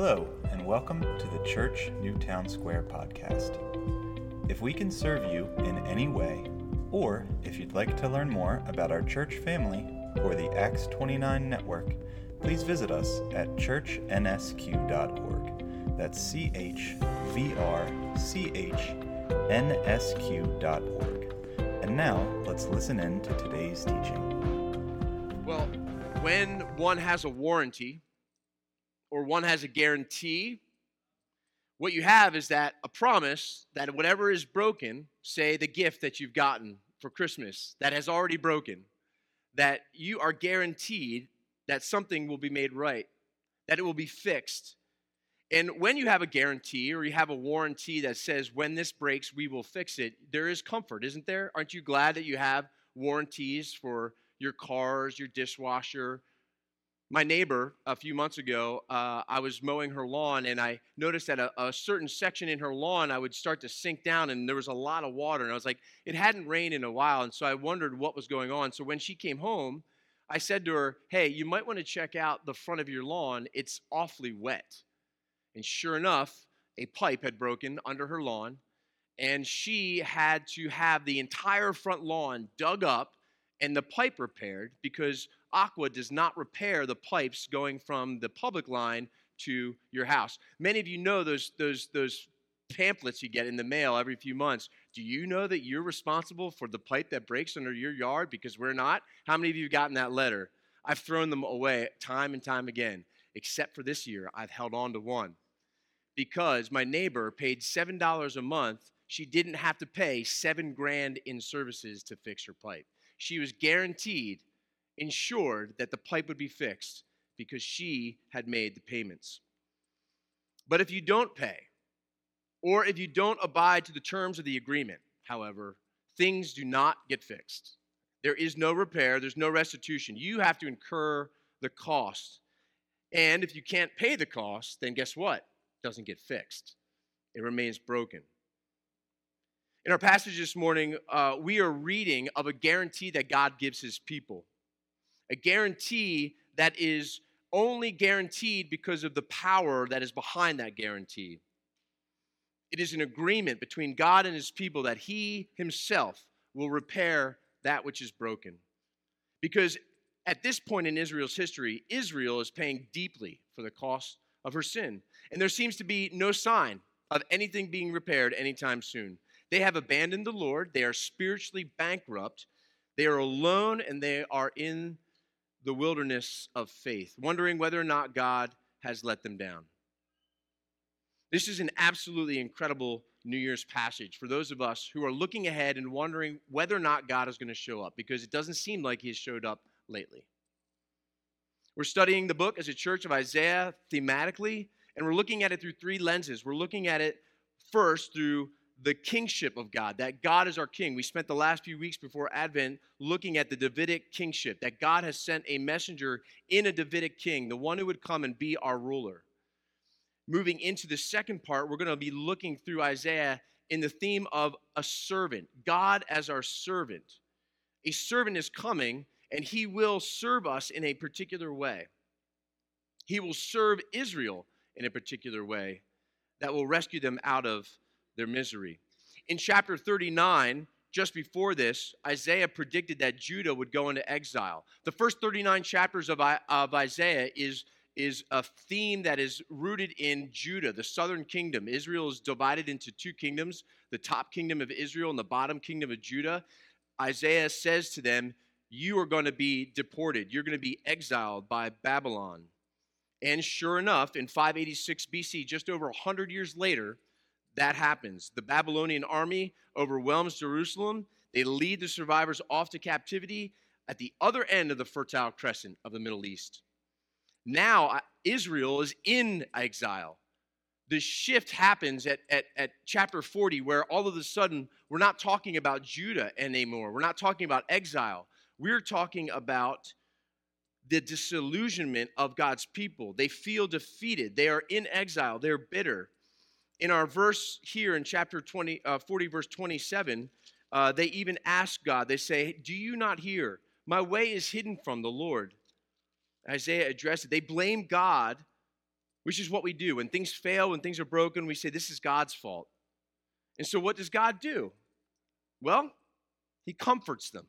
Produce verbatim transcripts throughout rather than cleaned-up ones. Hello, and welcome to the Church Newtown Square podcast. If we can serve you in any way, or if you'd like to learn more about our church family or the Acts twenty-nine network, please visit us at church n s q dot org. That's C H V R C H N S Q dot org. And now, let's listen in to today's teaching. Well, when one has a warranty, or one has a guarantee, what you have is that a promise that whatever is broken, say the gift that you've gotten for Christmas that has already broken, that you are guaranteed that something will be made right, that it will be fixed. And when you have a guarantee or you have a warranty that says when this breaks, we will fix it, there is comfort, isn't there? Aren't you glad that you have warranties for your cars, your dishwasher? My neighbor, a few months ago, uh, I was mowing her lawn, and I noticed that a, a certain section in her lawn, I would start to sink down, and there was a lot of water. And I was like, it hadn't rained in a while, and so I wondered what was going on. So when she came home, I said to her, hey, you might want to check out the front of your lawn. It's awfully wet. And sure enough, a pipe had broken under her lawn, and she had to have the entire front lawn dug up and the pipe repaired because Aqua does not repair the pipes going from the public line to your house. Many of you know those those those pamphlets you get in the mail every few months. Do you know that you're responsible for the pipe that breaks under your yard? Because we're not. How many of you have gotten that letter? I've thrown them away time and time again. Except for this year, I've held on to one. Because my neighbor paid seven dollars a month, she didn't have to pay seven grand in services to fix her pipe. She was guaranteed insured that the pipe would be fixed because she had made the payments. But if you don't pay, or if you don't abide to the terms of the agreement, however, things do not get fixed. There is no repair, there's no restitution. You have to incur the cost. And if you can't pay the cost, then guess what? It doesn't get fixed. It remains broken. In our passage this morning, uh, we are reading of a guarantee that God gives his people. A guarantee that is only guaranteed because of the power that is behind that guarantee. It is an agreement between God and his people that he himself will repair that which is broken. Because at this point in Israel's history, Israel is paying deeply for the cost of her sin. And there seems to be no sign of anything being repaired anytime soon. They have abandoned the Lord. They are spiritually bankrupt. They are alone, and they are in the wilderness of faith, wondering whether or not God has let them down. This is an absolutely incredible New Year's passage for those of us who are looking ahead and wondering whether or not God is going to show up, because it doesn't seem like he has showed up lately. We're studying the book as a church of Isaiah thematically, and we're looking at it through three lenses. We're looking at it first through the kingship of God, that God is our king. We spent the last few weeks before Advent looking at the Davidic kingship, that God has sent a messenger in a Davidic king, the one who would come and be our ruler. Moving into the second part, we're going to be looking through Isaiah in the theme of a servant, God as our servant. A servant is coming, and he will serve us in a particular way. He will serve Israel in a particular way that will rescue them out of their misery. In chapter thirty-nine, just before this, Isaiah predicted that Judah would go into exile. The first thirty-nine chapters of, I, of Isaiah is, is a theme that is rooted in Judah, the southern kingdom. Israel is divided into two kingdoms, the top kingdom of Israel and the bottom kingdom of Judah. Isaiah says to them, you are going to be deported. You're going to be exiled by Babylon. And sure enough, in five eighty-six B C, just over one hundred years later, that happens. The Babylonian army overwhelms Jerusalem. They lead the survivors off to captivity at the other end of the Fertile Crescent of the Middle East. Now Israel is in exile. The shift happens at, at, at chapter forty, where all of a sudden we're not talking about Judah anymore. We're not talking about exile. We're talking about the disillusionment of God's people. They feel defeated. They are in exile. They're bitter. In our verse here in chapter twenty, uh, forty, verse twenty-seven, uh, they even ask God, they say, do you not hear? My way is hidden from the Lord. Isaiah addressed it. They blame God which is what we do. When things fail, when things are broken, we say, this is God's fault. And so what does God do? Well, he comforts them.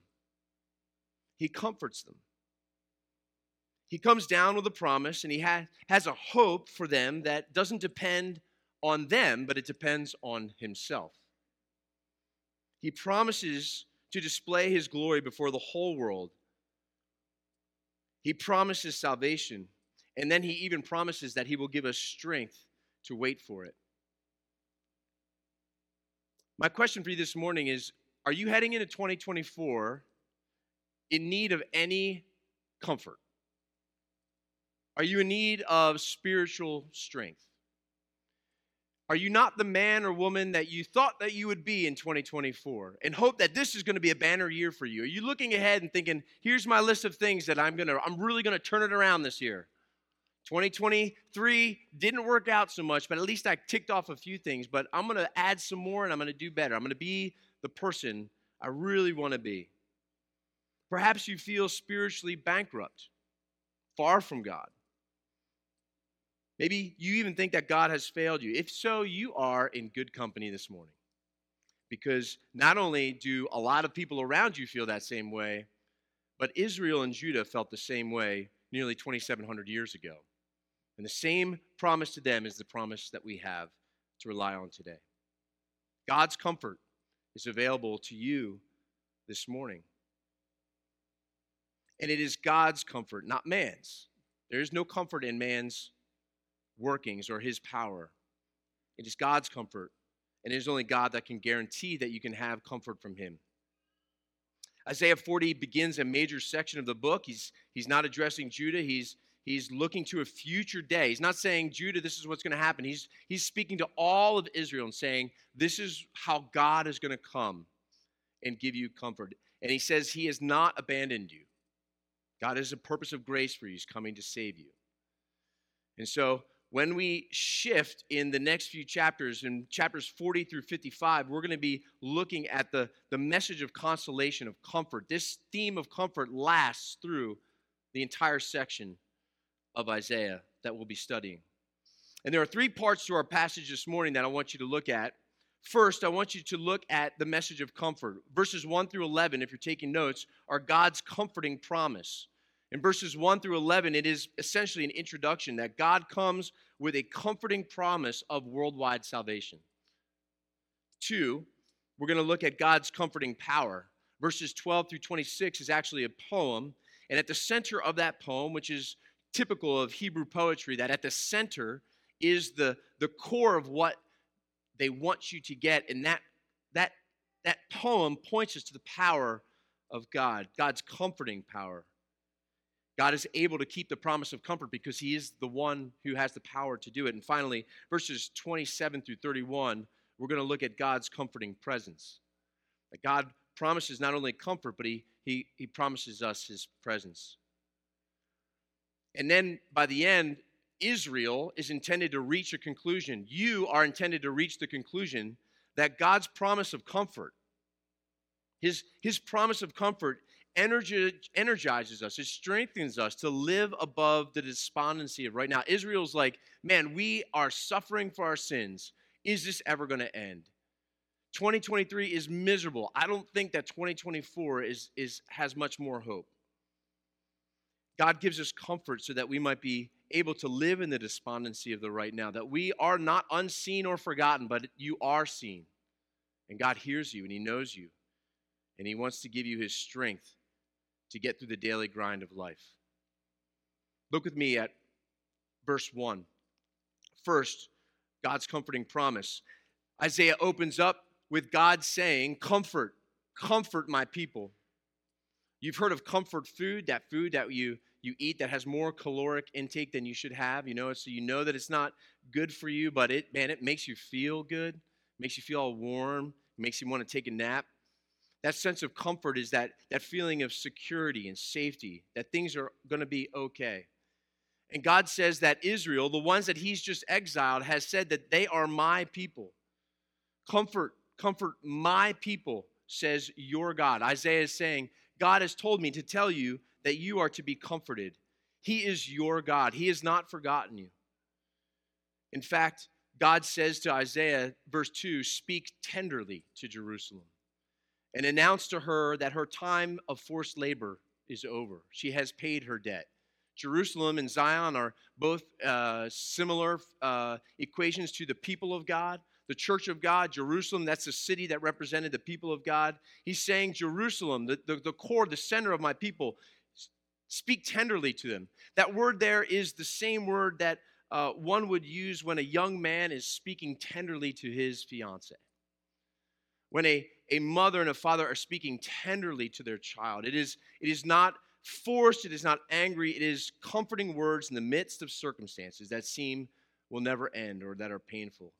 He comforts them. He comes down with a promise, and he ha- has a hope for them that doesn't depend on them, but it depends on himself. He promises to display his glory before the whole world. He promises salvation, and then he even promises that he will give us strength to wait for it. My question for you this morning is, are you heading into twenty twenty-four in need of any comfort? Are you in need of spiritual strength? Are you not the man or woman that you thought that you would be in twenty twenty-four and hope that this is going to be a banner year for you? Are you looking ahead and thinking, here's my list of things that I'm going to, I'm really going to turn it around this year. twenty twenty-three didn't work out so much, but at least I ticked off a few things, but I'm going to add some more and I'm going to do better. I'm going to be the person I really want to be. Perhaps you feel spiritually bankrupt, far from God. Maybe you even think that God has failed you. If so, you are in good company this morning. Because not only do a lot of people around you feel that same way, but Israel and Judah felt the same way nearly twenty-seven hundred years ago. And the same promise to them is the promise that we have to rely on today. God's comfort is available to you this morning. And it is God's comfort, not man's. There is no comfort in man's workings or his power. It is God's comfort, and it is only God that can guarantee that you can have comfort from him. Isaiah forty begins a major section of the book. He's he's not addressing Judah. He's he's looking to a future day. He's not saying, Judah, this is what's going to happen. He's he's speaking to all of Israel and saying, this is how God is going to come and give you comfort. And he says he has not abandoned you. God has a purpose of grace for you. He's coming to save you. And so when we shift in the next few chapters, in chapters forty through fifty-five, we're going to be looking at the, the message of consolation, of comfort. This theme of comfort lasts through the entire section of Isaiah that we'll be studying. And there are three parts to our passage this morning that I want you to look at. First, I want you to look at the message of comfort. Verses one through eleven, if you're taking notes, are God's comforting promise. In verses one through eleven, it is essentially an introduction that God comes with a comforting promise of worldwide salvation. Two, we're going to look at God's comforting power. Verses twelve through twenty-six is actually a poem, and at the center of that poem, which is typical of Hebrew poetry, that at the center is the, the core of what they want you to get, and that, that, that poem points us to the power of God, God's comforting power. God is able to keep the promise of comfort because he is the one who has the power to do it. And finally, verses twenty-seven through thirty-one, we're going to look at God's comforting presence. That God promises not only comfort, but he, he, he promises us his presence. And then by the end, Israel is intended to reach a conclusion. You are intended to reach the conclusion that God's promise of comfort, his, his promise of comfort, energizes us. It strengthens us to live above the despondency of right now. Israel's like, man, we are suffering for our sins. Is this ever going to end? twenty twenty-three is miserable. I don't think that twenty twenty-four is, is has much more hope. God gives us comfort so that we might be able to live in the despondency of the right now, that we are not unseen or forgotten, but you are seen. And God hears you and he knows you. And he wants to give you his strength to get through the daily grind of life. Look with me at verse one. First, God's comforting promise. Isaiah opens up with God saying, comfort, comfort my people. You've heard of comfort food, that food that you, you eat that has more caloric intake than you should have. You know, so you know that it's not good for you, but it, man, it makes you feel good, makes you feel all warm, makes you want to take a nap. That sense of comfort is that, that feeling of security and safety, that things are going to be okay. And God says that Israel, the ones that he's just exiled, has said that they are my people. Comfort, comfort my people, says your God. Isaiah is saying, God has told me to tell you that you are to be comforted. He is your God. He has not forgotten you. In fact, God says to Isaiah, verse two, "Speak tenderly to Jerusalem and announce to her that her time of forced labor is over. She has paid her debt." Jerusalem and Zion are both uh, similar uh, equations to the people of God. The church of God, Jerusalem, that's the city that represented the people of God. He's saying, Jerusalem, the, the, the core, the center of my people, speak tenderly to them. That word there is the same word that uh, one would use when a young man is speaking tenderly to his fiancée. When a, a mother and a father are speaking tenderly to their child, it is, it is not forced, it is not angry, it is comforting words in the midst of circumstances that seem will never end or that are painful.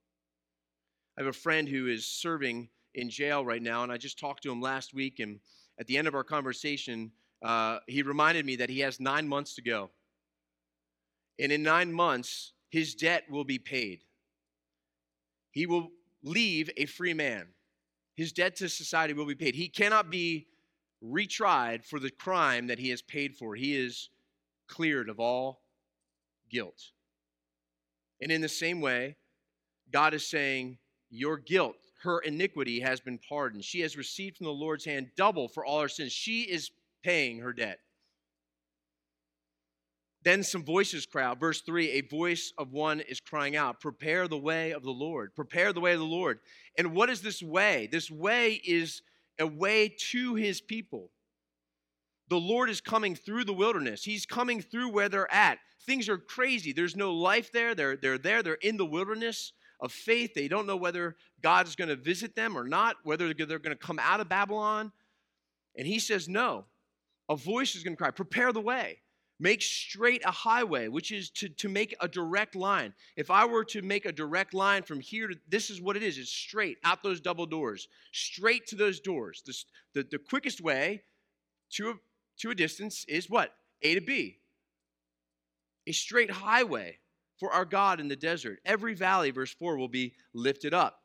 I have a friend who is serving in jail right now, and I just talked to him last week, and at the end of our conversation, uh, he reminded me that he has nine months to go. And in nine months, his debt will be paid. He will leave a free man. His debt to society will be paid. He cannot be retried for the crime that he has paid for. He is cleared of all guilt. And in the same way, God is saying, your guilt, her iniquity has been pardoned. She has received from the Lord's hand double for all her sins. She is paying her debt. Then some voices cry out. Verse three, a voice of one is crying out, prepare the way of the Lord. Prepare the way of the Lord. And what is this way? This way is a way to his people. The Lord is coming through the wilderness. He's coming through where they're at. Things are crazy. There's no life there. They're, they're there. They're in the wilderness of faith. They don't know whether God is going to visit them or not, whether they're going to come out of Babylon. And he says, no, a voice is going to cry, prepare the way. Make straight a highway, which is to, to make a direct line. If I were to make a direct line from here to, this is what it is. It's straight out those double doors, straight to those doors. This, the, the quickest way to a, to a distance is what? A to B. A straight highway for our God in the desert. Every valley, verse four, will be lifted up.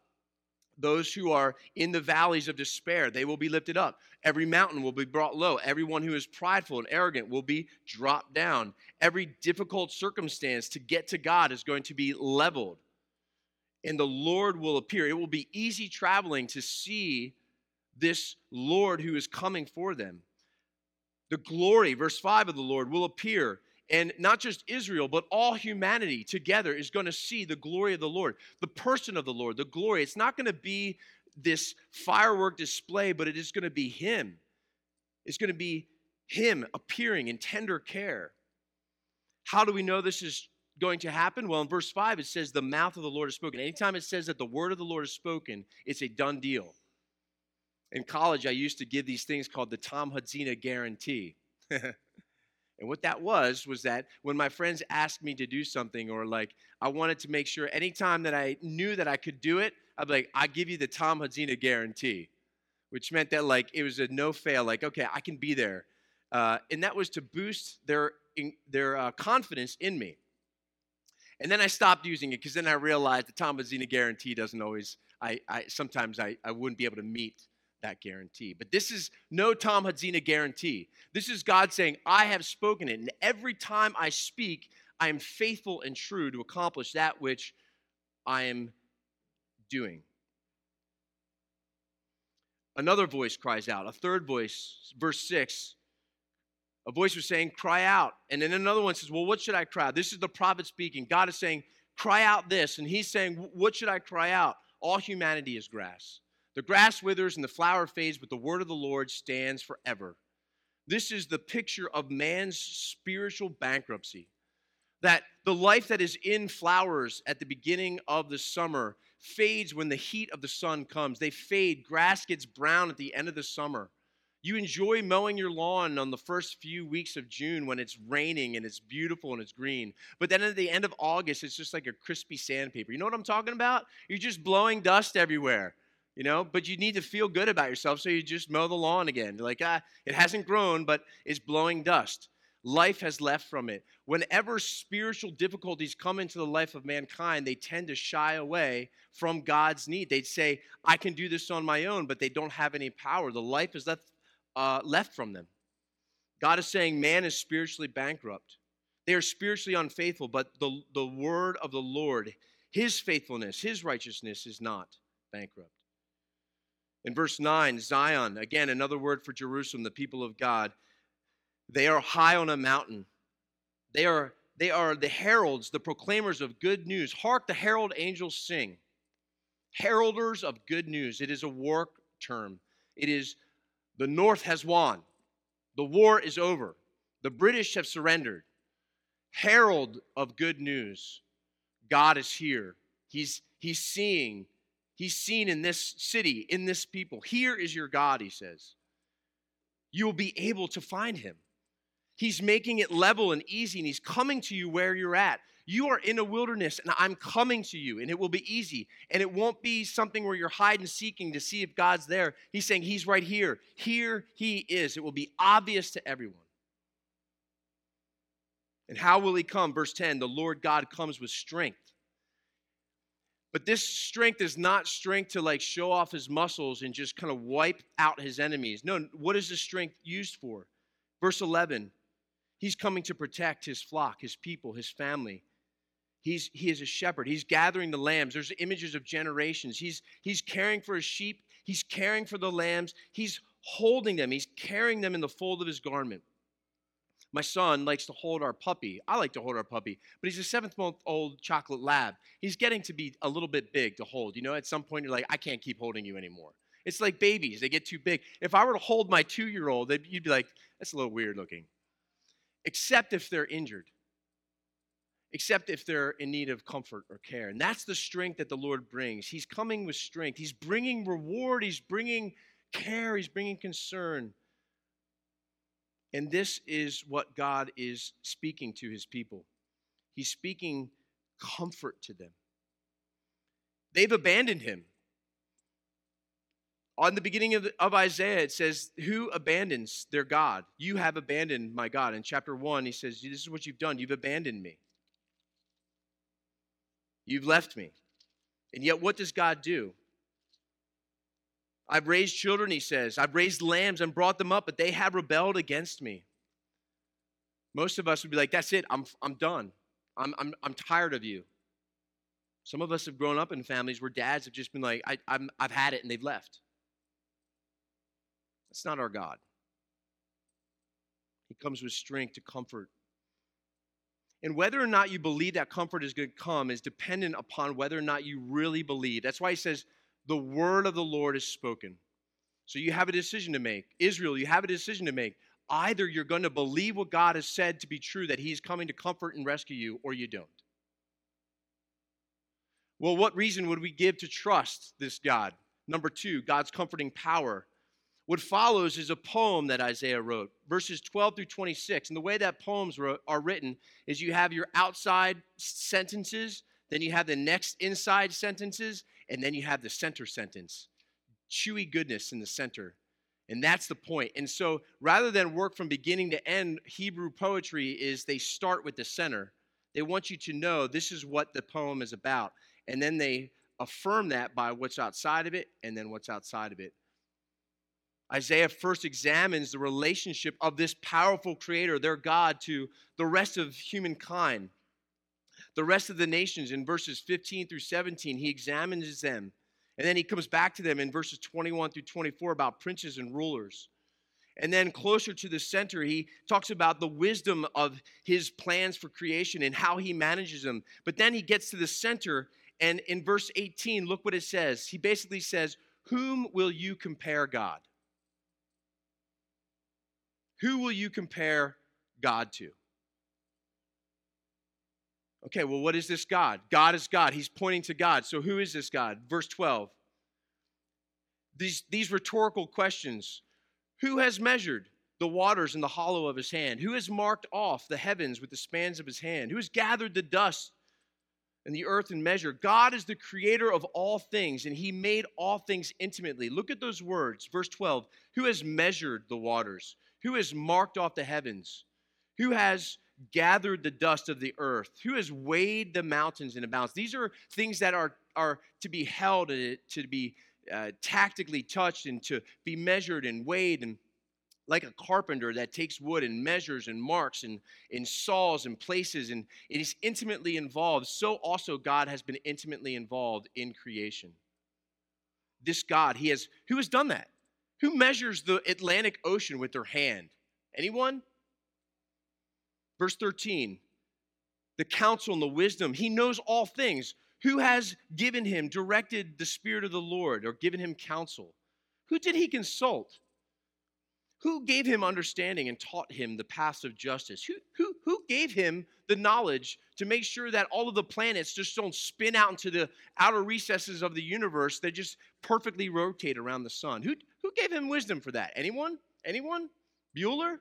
Those who are in the valleys of despair, they will be lifted up. Every mountain will be brought low. Everyone who is prideful and arrogant will be dropped down. Every difficult circumstance to get to God is going to be leveled. And the Lord will appear. It will be easy traveling to see this Lord who is coming for them. The glory, verse five, of the Lord will appear. And not just Israel, but all humanity together is going to see the glory of the Lord, the person of the Lord, the glory. It's not going to be this firework display, but it is going to be him. It's going to be him appearing in tender care. How do we know this is going to happen? Well, in verse five, it says the mouth of the Lord is spoken. Anytime it says that the word of the Lord is spoken, it's a done deal. In college, I used to give these things called the Tom Hudzina guarantee. And what that was, was that when my friends asked me to do something, or like I wanted to make sure anytime that I knew that I could do it, I'd be like, I give you the Tom Hudzina guarantee, which meant that like it was a no fail, like, okay, I can be there. Uh, and that was to boost their, in, their uh, confidence in me. And then I stopped using it because then I realized the Tom Hudzina guarantee doesn't always, I, I sometimes I, I wouldn't be able to meet that guarantee. But this is no Tom Hudzina guarantee. This is God saying, I have spoken it, and every time I speak, I am faithful and true to accomplish that which I am doing. Another voice cries out, a third voice, verse six. A voice was saying, cry out. And then another one says, well, what should I cry out? This is the prophet speaking. God is saying, cry out this. And he's saying, what should I cry out? All humanity is grass. The grass withers and the flower fades, but the word of the Lord stands forever. This is the picture of man's spiritual bankruptcy. That the life that is in flowers at the beginning of the summer fades when the heat of the sun comes. They fade. Grass gets brown at the end of the summer. You enjoy mowing your lawn on the first few weeks of June when it's raining and it's beautiful and it's green. But then at the end of August, it's just like a crispy sandpaper. You know what I'm talking about? You're just blowing dust everywhere. You know, but you need to feel good about yourself, so you just mow the lawn again. Like, ah, it hasn't grown, but it's blowing dust. Life has left from it. Whenever spiritual difficulties come into the life of mankind, they tend to shy away from God's need. They'd say, I can do this on my own, but they don't have any power. The life is left, uh, left from them. God is saying man is spiritually bankrupt. They are spiritually unfaithful, but the, the word of the Lord, his faithfulness, his righteousness is not bankrupt. In verse nine, Zion, again, another word for Jerusalem, the people of God. They are high on a mountain. They are, they are the heralds, the proclaimers of good news. Hark, the herald angels sing. Heralders of good news. It is a war term. It is the North has won. The war is over. The British have surrendered. Herald of good news. God is here. He's, he's seeing. He's seen in this city, in this people. Here is your God, he says. You will be able to find him. He's making it level and easy, and he's coming to you where you're at. You are in a wilderness, and I'm coming to you, and it will be easy. And it won't be something where you're hiding, seeking to see if God's there. He's saying he's right here. Here he is. It will be obvious to everyone. And how will he come? Verse ten, the Lord God comes with strength. But this strength is not strength to like show off his muscles and just kind of wipe out his enemies. No, what is the strength used for? Verse eleven, he's coming to protect his flock, his people, his family. He's, he is a shepherd. He's gathering the lambs. There's images of generations. He's, he's caring for his sheep. He's caring for the lambs. He's holding them. He's carrying them in the fold of his garment. My son likes to hold our puppy. I like to hold our puppy, but he's a seventh-month-old chocolate lab. He's getting to be a little bit big to hold. You know, at some point, you're like, I can't keep holding you anymore. It's like babies. They get too big. If I were to hold my two-year-old, you'd be like, that's a little weird looking. Except if they're injured. Except if they're in need of comfort or care. And that's the strength that the Lord brings. He's coming with strength. He's bringing reward. He's bringing care. He's bringing concern. And this is what God is speaking to his people. He's speaking comfort to them. They've abandoned him. On the beginning of, of Isaiah, it says, who abandons their God? You have abandoned my God. In chapter one, he says, this is what you've done. You've abandoned me. You've left me. And yet, what does God do? I've raised children, he says. I've raised lambs and brought them up, but they have rebelled against me. Most of us would be like, that's it. I'm, I'm done. I'm, I'm, I'm tired of you. Some of us have grown up in families where dads have just been like, I, I'm, I've had it, and they've left. It's not our God. He comes with strength to comfort. And whether or not you believe that comfort is going to come is dependent upon whether or not you really believe. That's why he says the word of the Lord is spoken. So you have a decision to make. Israel, you have a decision to make. Either you're going to believe what God has said to be true, that he's coming to comfort and rescue you, or you don't. Well, what reason would we give to trust this God? Number two, God's comforting power. What follows is a poem that Isaiah wrote, verses twelve through twenty-six. And the way that poems are written is you have your outside sentences, then you have the next inside sentences, and then you have the center sentence. Chewy goodness in the center. And that's the point. And so rather than work from beginning to end, Hebrew poetry is they start with the center. They want you to know this is what the poem is about. And then they affirm that by what's outside of it and then what's outside of it. Isaiah first examines the relationship of this powerful creator, their God, to the rest of humankind, the rest of the nations. In verses fifteen through seventeen, he examines them. And then he comes back to them in verses twenty-one through twenty-four about princes and rulers. And then closer to the center, he talks about the wisdom of his plans for creation and how he manages them. But then he gets to the center, and in verse eighteen, look what it says. He basically says, whom will you compare God? Who will you compare God to? Okay, well, what is this God? God is God. He's pointing to God. So who is this God? Verse twelve. These, these rhetorical questions. Who has measured the waters in the hollow of his hand? Who has marked off the heavens with the spans of his hand? Who has gathered the dust and the earth in measure? God is the creator of all things, and he made all things intimately. Look at those words. Verse twelve. Who has measured the waters? Who has marked off the heavens? Who has gathered the dust of the earth? Who has weighed the mountains in a balance? These are things that are, are to be held, to be uh, tactically touched, and to be measured and weighed. And like a carpenter that takes wood and measures and marks and, and saws and places, and it is intimately involved, so also God has been intimately involved in creation. This God, he has, who has done that? Who measures the Atlantic Ocean with their hand? Anyone? Verse thirteen, the counsel and the wisdom, he knows all things. Who has given him, directed the Spirit of the Lord, or given him counsel? Who did he consult? Who gave him understanding and taught him the paths of justice? Who, who, who gave him the knowledge to make sure that all of the planets just don't spin out into the outer recesses of the universe? They just perfectly rotate around the sun. Who, who gave him wisdom for that? Anyone? Anyone? Bueller?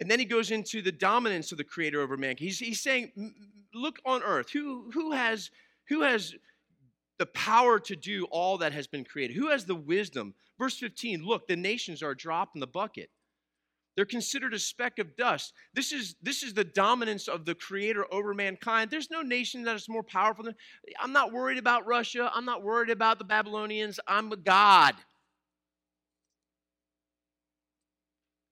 And then he goes into the dominance of the Creator over man. He's, he's saying, look on earth. Who, who has, who has the power to do all that has been created? Who has the wisdom? Verse fifteen, look, the nations are a drop in the bucket. They're considered a speck of dust. This is, this is the dominance of the Creator over mankind. There's no nation that is more powerful than. I'm not worried about Russia. I'm not worried about the Babylonians. I'm a God.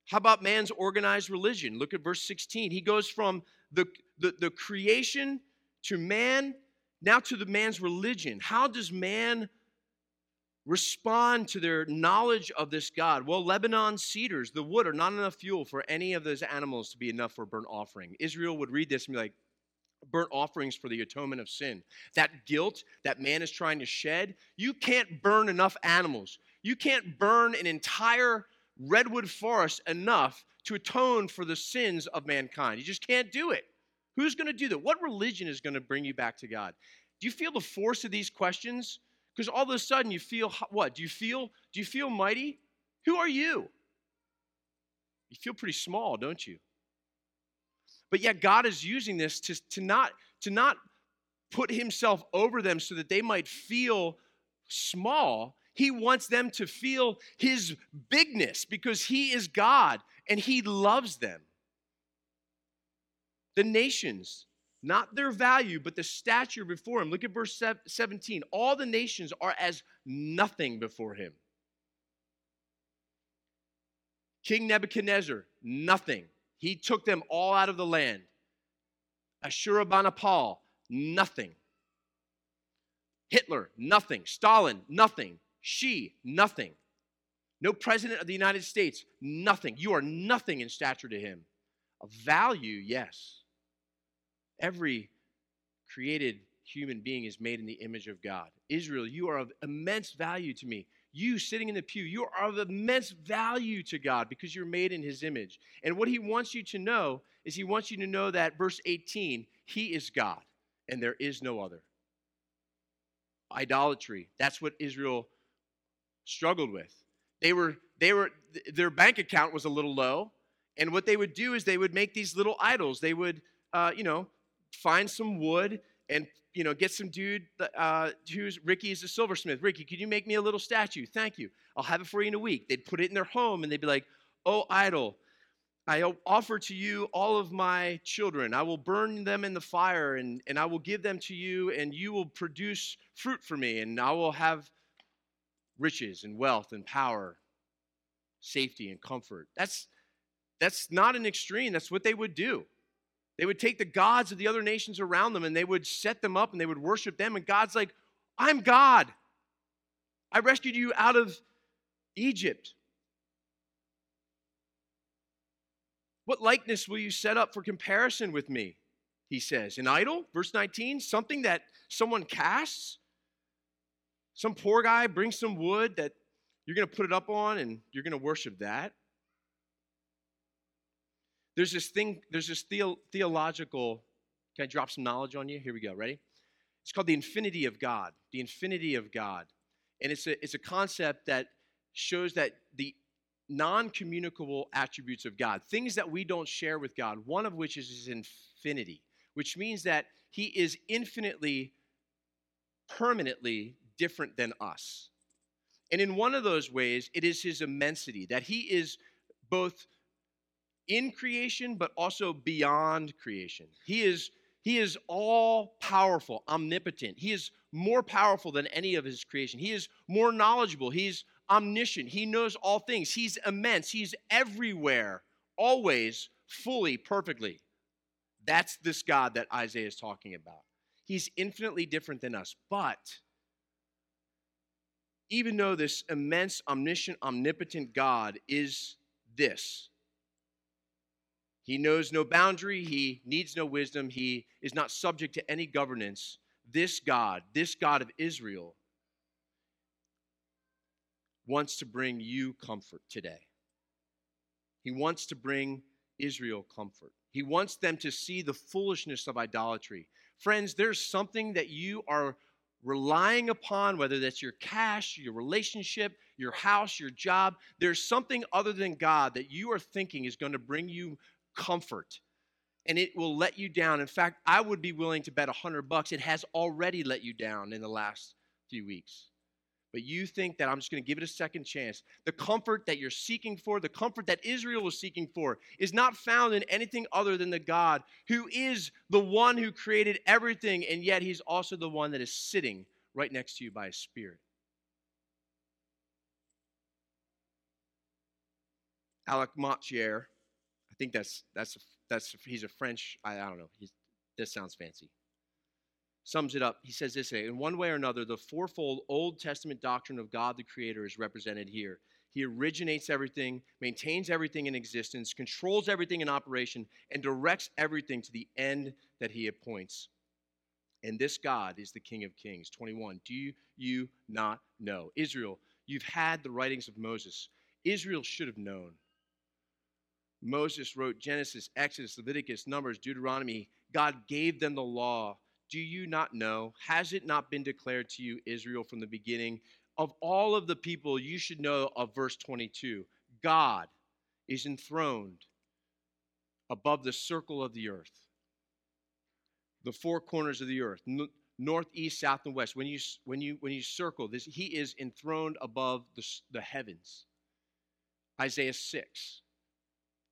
How about man's organized religion? Look at verse sixteen. He goes from the, the, the creation to man, now to the man's religion. How does man respond to their knowledge of this God? Well, Lebanon cedars, the wood, are not enough fuel for any of those animals to be enough for a burnt offering. Israel would read this and be like, burnt offerings for the atonement of sin. That guilt that man is trying to shed, you can't burn enough animals. You can't burn an entire redwood forest enough to atone for the sins of mankind. You just can't do it. Who's going to do that? What religion is going to bring you back to God? Do you feel the force of these questions? Because all of a sudden you feel what? Do you feel? Do you feel mighty? Who are you? You feel pretty small, don't you? But yet God is using this to, to not to not put himself over them so that they might feel small. He wants them to feel his bigness because he is God and he loves them. The nations, not their value, but the stature before him. Look at verse seventeen. All the nations are as nothing before him. King Nebuchadnezzar, nothing. He took them all out of the land. Ashurbanipal, nothing. Hitler, nothing. Stalin, nothing. She, nothing. No president of the United States, nothing. You are nothing in stature to him. Of value, yes. Every created human being is made in the image of God. Israel, you are of immense value to me. You sitting in the pew, you are of immense value to God because you're made in his image. And what he wants you to know is he wants you to know that, verse eighteen, he is God and there is no other. Idolatry, that's what Israel struggled with. They were, they were, their bank account was a little low, and what they would do is they would make these little idols. They would, uh, you know, find some wood and, you know, get some dude uh, who's Ricky is a silversmith. Ricky, could you make me a little statue? Thank you. I'll have it for you in a week. They'd put it in their home, and they'd be like, "Oh, idol, I offer to you all of my children. I will burn them in the fire, and and I will give them to you, and you will produce fruit for me, and I will have riches and wealth and power, safety and comfort." That's that's not an extreme. That's what they would do. They would take the gods of the other nations around them and they would set them up and they would worship them. And God's like, I'm God. I rescued you out of Egypt. What likeness will you set up for comparison with me? He says. An idol, verse nineteen, something that someone casts. Some poor guy brings some wood that you're going to put it up on and you're going to worship that. There's this thing, there's this theo- theological, can I drop some knowledge on you? Here we go, ready? It's called the infinity of God, the infinity of God. And it's a, it's a concept that shows that the non-communicable attributes of God, things that we don't share with God, one of which is his infinity, which means that he is infinitely, permanently different than us. And in one of those ways, it is his immensity, that he is both in creation but also beyond creation. He is he is all powerful, omnipotent. He is more powerful than any of his creation. He is more knowledgeable. He's omniscient. He knows all things. He's immense. He's everywhere, always, fully, perfectly. That's this God that Isaiah is talking about. He's infinitely different than us. But even though this immense, omniscient, omnipotent God is this, he knows no boundary, he needs no wisdom, he is not subject to any governance. This God, this God of Israel, wants to bring you comfort today. He wants to bring Israel comfort. He wants them to see the foolishness of idolatry. Friends, there's something that you are relying upon, whether that's your cash, your relationship, your house, your job. There's something other than God that you are thinking is going to bring you comfort, and it will let you down. In fact, I would be willing to bet a hundred bucks it has already let you down in the last few weeks. But you think that I'm just going to give it a second chance. The comfort that you're seeking for, the comfort that Israel was seeking for, is not found in anything other than the God who is the one who created everything, and yet he's also the one that is sitting right next to you by his Spirit. Alec Montierre, I think that's, that's, that's he's a French, I, I don't know, he's, this sounds fancy. Sums it up. He says this way: in one way or another, the fourfold Old Testament doctrine of God the Creator is represented here. He originates everything, maintains everything in existence, controls everything in operation, and directs everything to the end that he appoints. And this God is the King of Kings. twenty-one Do you not know? Israel, you've had the writings of Moses. Israel should have known. Moses wrote Genesis, Exodus, Leviticus, Numbers, Deuteronomy. God gave them the law. Do you not know? Has it not been declared to you, Israel, from the beginning? Of all of the people, you should know of verse twenty-two. God is enthroned above the circle of the earth, the four corners of the earth, n- north, east, south, and west. When you when you when you circle this, he is enthroned above the, the heavens. Isaiah six.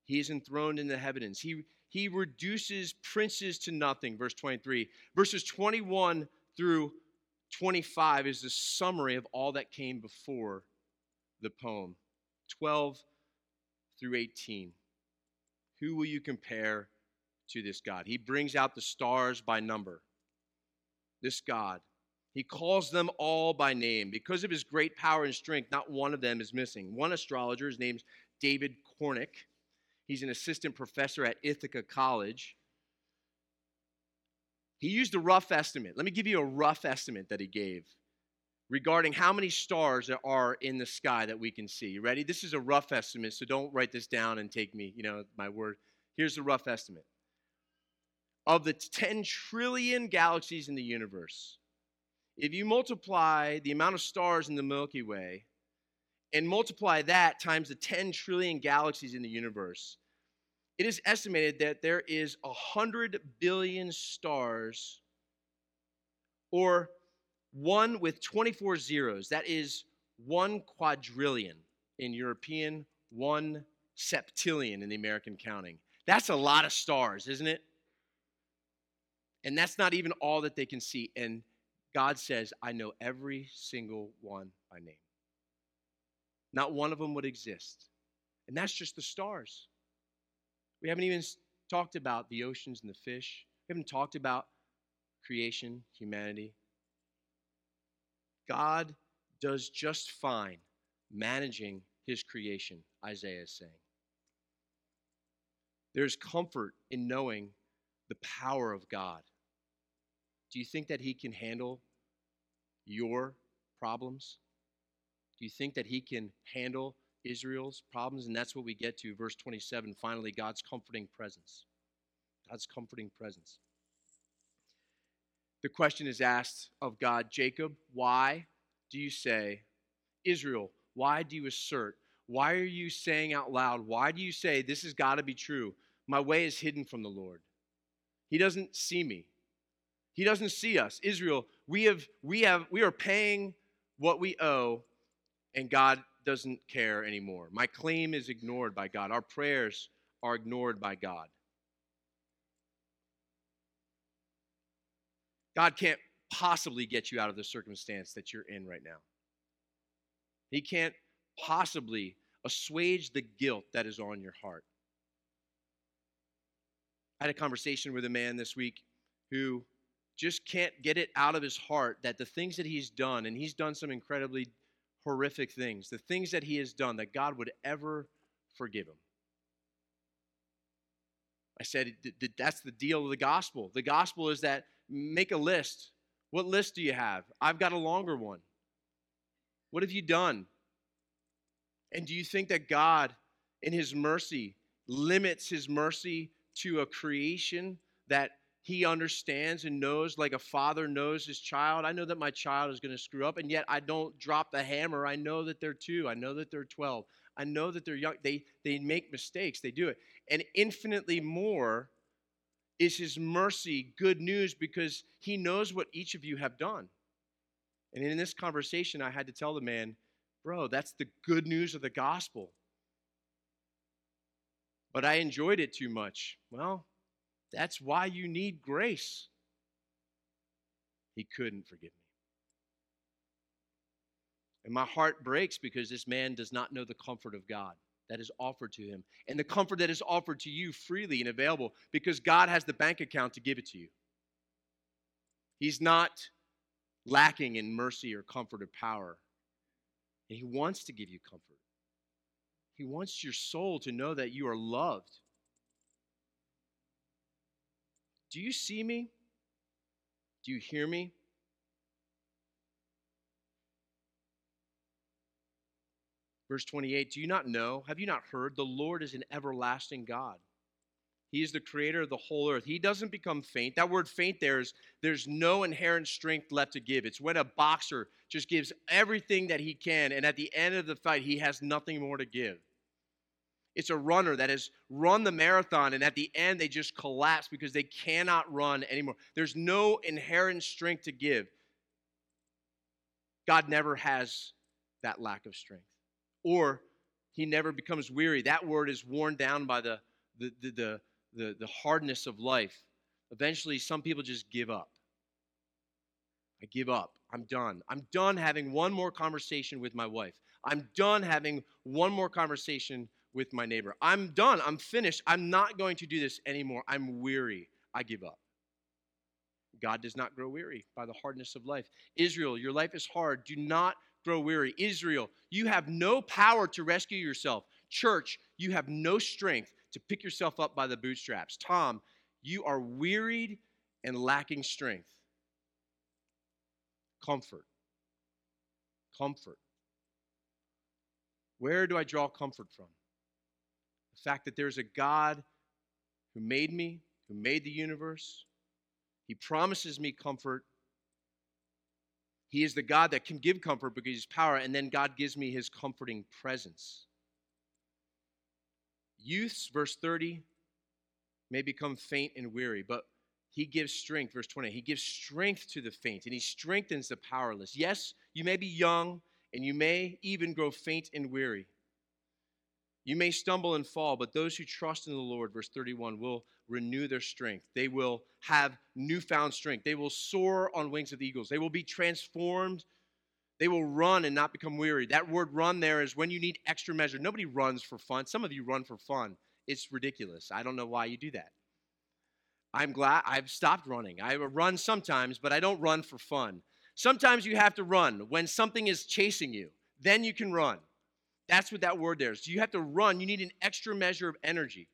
He is enthroned in the heavens. He He reduces princes to nothing, verse twenty-three. Verses twenty-one through twenty-five is the summary of all that came before the poem. twelve through eighteen. Who will you compare to this God? He brings out the stars by number. This God, he calls them all by name. Because of his great power and strength, not one of them is missing. One astrologer, his name's David Cornick. He's an assistant professor at Ithaca College. He used a rough estimate. Let me give you a rough estimate that he gave regarding how many stars there are in the sky that we can see. You ready? This is a rough estimate, so don't write this down and take me, you know, my word. Here's the rough estimate. Of the ten trillion galaxies in the universe, if you multiply the amount of stars in the Milky Way and multiply that times the ten trillion galaxies in the universe, it is estimated that there is one hundred billion stars, or one with twenty-four zeros. That is one quadrillion in European, one septillion in the American counting. That's a lot of stars, isn't it? And that's not even all that they can see. And God says, I know every single one by name. Not one of them would exist. And that's just the stars. We haven't even talked about the oceans and the fish. We haven't talked about creation, humanity. God does just fine managing his creation, Isaiah is saying. There's comfort in knowing the power of God. Do you think that he can handle your problems? Do you think that he can handle Israel's problems? And that's what we get to, verse twenty-seven. Finally, God's comforting presence. God's comforting presence. The question is asked of God, Jacob, why do you say, Israel, why do you assert? Why are you saying out loud? Why do you say, this has got to be true? My way is hidden from the Lord. He doesn't see me. He doesn't see us. Israel, we have, we have, we are paying what we owe, and God doesn't care anymore. My claim is ignored by God. Our prayers are ignored by God. God can't possibly get you out of the circumstance that you're in right now. He can't possibly assuage the guilt that is on your heart. I had a conversation with a man this week who just can't get it out of his heart that the things that he's done, and he's done some incredibly horrific things, the things that he has done, that God would ever forgive him. I said, that's the deal of the gospel. The gospel is that, make a list. What list do you have? I've got a longer one. What have you done? And do you think that God, in his mercy, limits his mercy to a creation that he understands and knows, like a father knows his child? I know that my child is going to screw up, and yet I don't drop the hammer. I know that they're two. I know that they're twelve. I know that they're young. They, they make mistakes. They do it. And infinitely more is his mercy good news, because he knows what each of you have done. And in this conversation, I had to tell the man, bro, that's the good news of the gospel. But I enjoyed it too much. Well, that's why you need grace. He couldn't forgive me. And my heart breaks because this man does not know the comfort of God that is offered to him, and the comfort that is offered to you freely and available, because God has the bank account to give it to you. He's not lacking in mercy or comfort or power, and he wants to give you comfort. He wants your soul to know that you are loved. Do you see me? Do you hear me? Verse twenty-eight, do you not know? Have you not heard? The Lord is an everlasting God. He is the creator of the whole earth. He doesn't become faint. That word faint there is there's no inherent strength left to give. It's when a boxer just gives everything that he can, and at the end of the fight, he has nothing more to give. It's a runner that has run the marathon, and at the end, they just collapse because they cannot run anymore. There's no inherent strength to give. God never has that lack of strength. Or he never becomes weary. That word is worn down by the, the, the, the, the, the hardness of life. Eventually, some people just give up. I give up. I'm done. I'm done having one more conversation with my wife. I'm done having one more conversation with my neighbor. I'm done. I'm finished. I'm not going to do this anymore. I'm weary. I give up. God does not grow weary by the hardness of life. Israel, your life is hard. Do not grow weary. Israel, you have no power to rescue yourself. Church, you have no strength to pick yourself up by the bootstraps. Tom, you are wearied and lacking strength. Comfort. Comfort. Where do I draw comfort from? The fact that there's a God who made me, who made the universe. He promises me comfort. He is the God that can give comfort because he's power, and then God gives me his comforting presence. Youths, verse thirty, may become faint and weary, but he gives strength, verse twenty. He gives strength to the faint, and he strengthens the powerless. Yes, you may be young, and you may even grow faint and weary. You may stumble and fall, but those who trust in the Lord, verse thirty-one, will renew their strength. They will have newfound strength. They will soar on wings of eagles. They will be transformed. They will run and not become weary. That word run there is when you need extra measure. Nobody runs for fun. Some of you run for fun. It's ridiculous. I don't know why you do that. I'm glad I've stopped running. I run sometimes, but I don't run for fun. Sometimes you have to run when something is chasing you. Then you can run. That's what that word there is. You have to run. You need an extra measure of energy.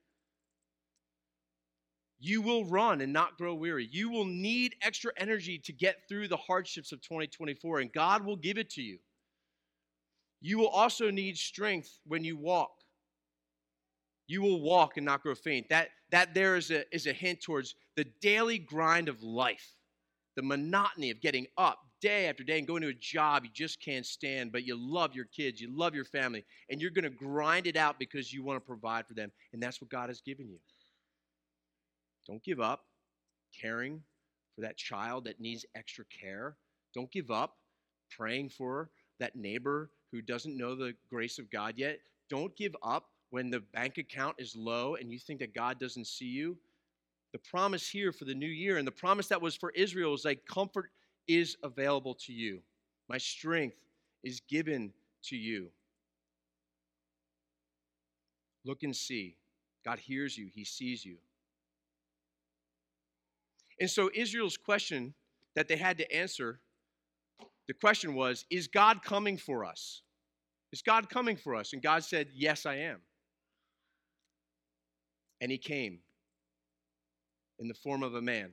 You will run and not grow weary. You will need extra energy to get through the hardships of twenty twenty-four, and God will give it to you. You will also need strength when you walk. You will walk and not grow faint. That, that there is a, is a hint towards the daily grind of life, the monotony of getting up day after day and going to a job you just can't stand, but you love your kids, you love your family, and you're going to grind it out because you want to provide for them, and that's what God has given you. Don't give up caring for that child that needs extra care. Don't give up praying for that neighbor who doesn't know the grace of God yet. Don't give up when the bank account is low and you think that God doesn't see you. The promise here for the new year, and the promise that was for Israel, is like, comfort is available to you. My strength is given to you. Look and see. God hears you. He sees you. And so Israel's question that they had to answer, the question was, is God coming for us? Is God coming for us? And God said, yes, I am. And he came in the form of a man.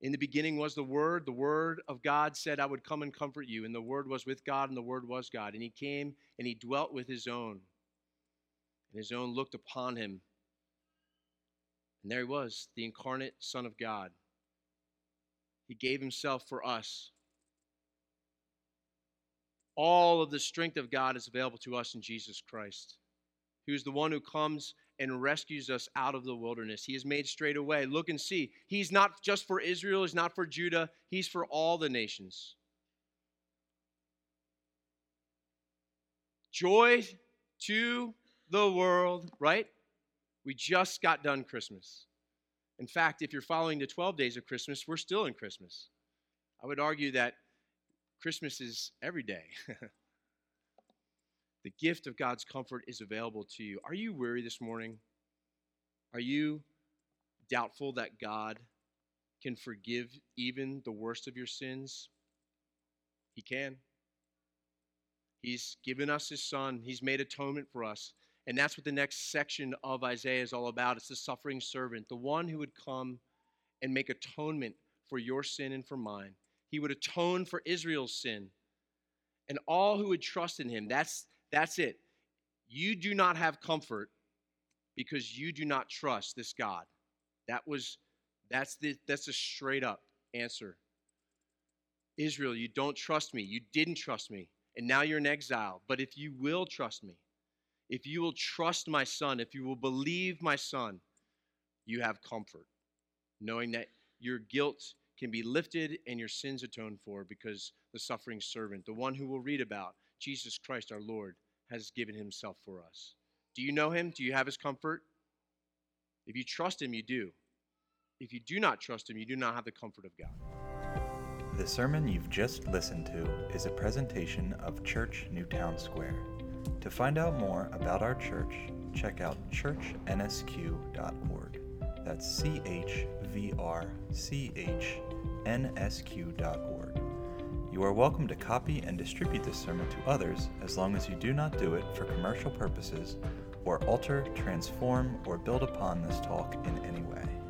In the beginning was the Word. The Word of God said, I would come and comfort you. And the Word was with God, and the Word was God. And he came, and he dwelt with his own. And his own looked upon him. And there he was, the incarnate Son of God. He gave himself for us. All of the strength of God is available to us in Jesus Christ, who is the one who comes and rescues us out of the wilderness. He has made straight away. Look and see. He's not just for Israel. He's not for Judah. He's for all the nations. Joy to the world, right? We just got done Christmas. In fact, if you're following the twelve days of Christmas, we're still in Christmas. I would argue that Christmas is every day. The gift of God's comfort is available to you. Are you weary this morning? Are you doubtful that God can forgive even the worst of your sins? He can. He's given us his Son. He's made atonement for us. And that's what the next section of Isaiah is all about. It's the suffering servant, the one who would come and make atonement for your sin and for mine. He would atone for Israel's sin. And all who would trust in him, that's that's it. You do not have comfort because you do not trust this God. That was that's the that's a straight up answer. Israel, you don't trust me. You didn't trust me. And now you're in exile. But if you will trust me, if you will trust my Son, if you will believe my Son, you have comfort, knowing that your guilt can be lifted and your sins atoned for because the suffering servant, the one who we'll read about, Jesus Christ our Lord, has given himself for us. Do you know him? Do you have his comfort? If you trust him, you do. If you do not trust him, you do not have the comfort of God. The sermon you've just listened to is a presentation of Church Newtown Square. To find out more about our church, check out church n s q dot org. That's C H V R C H N S Q dot org. You are welcome to copy and distribute this sermon to others as long as you do not do it for commercial purposes or alter, transform, or build upon this talk in any way.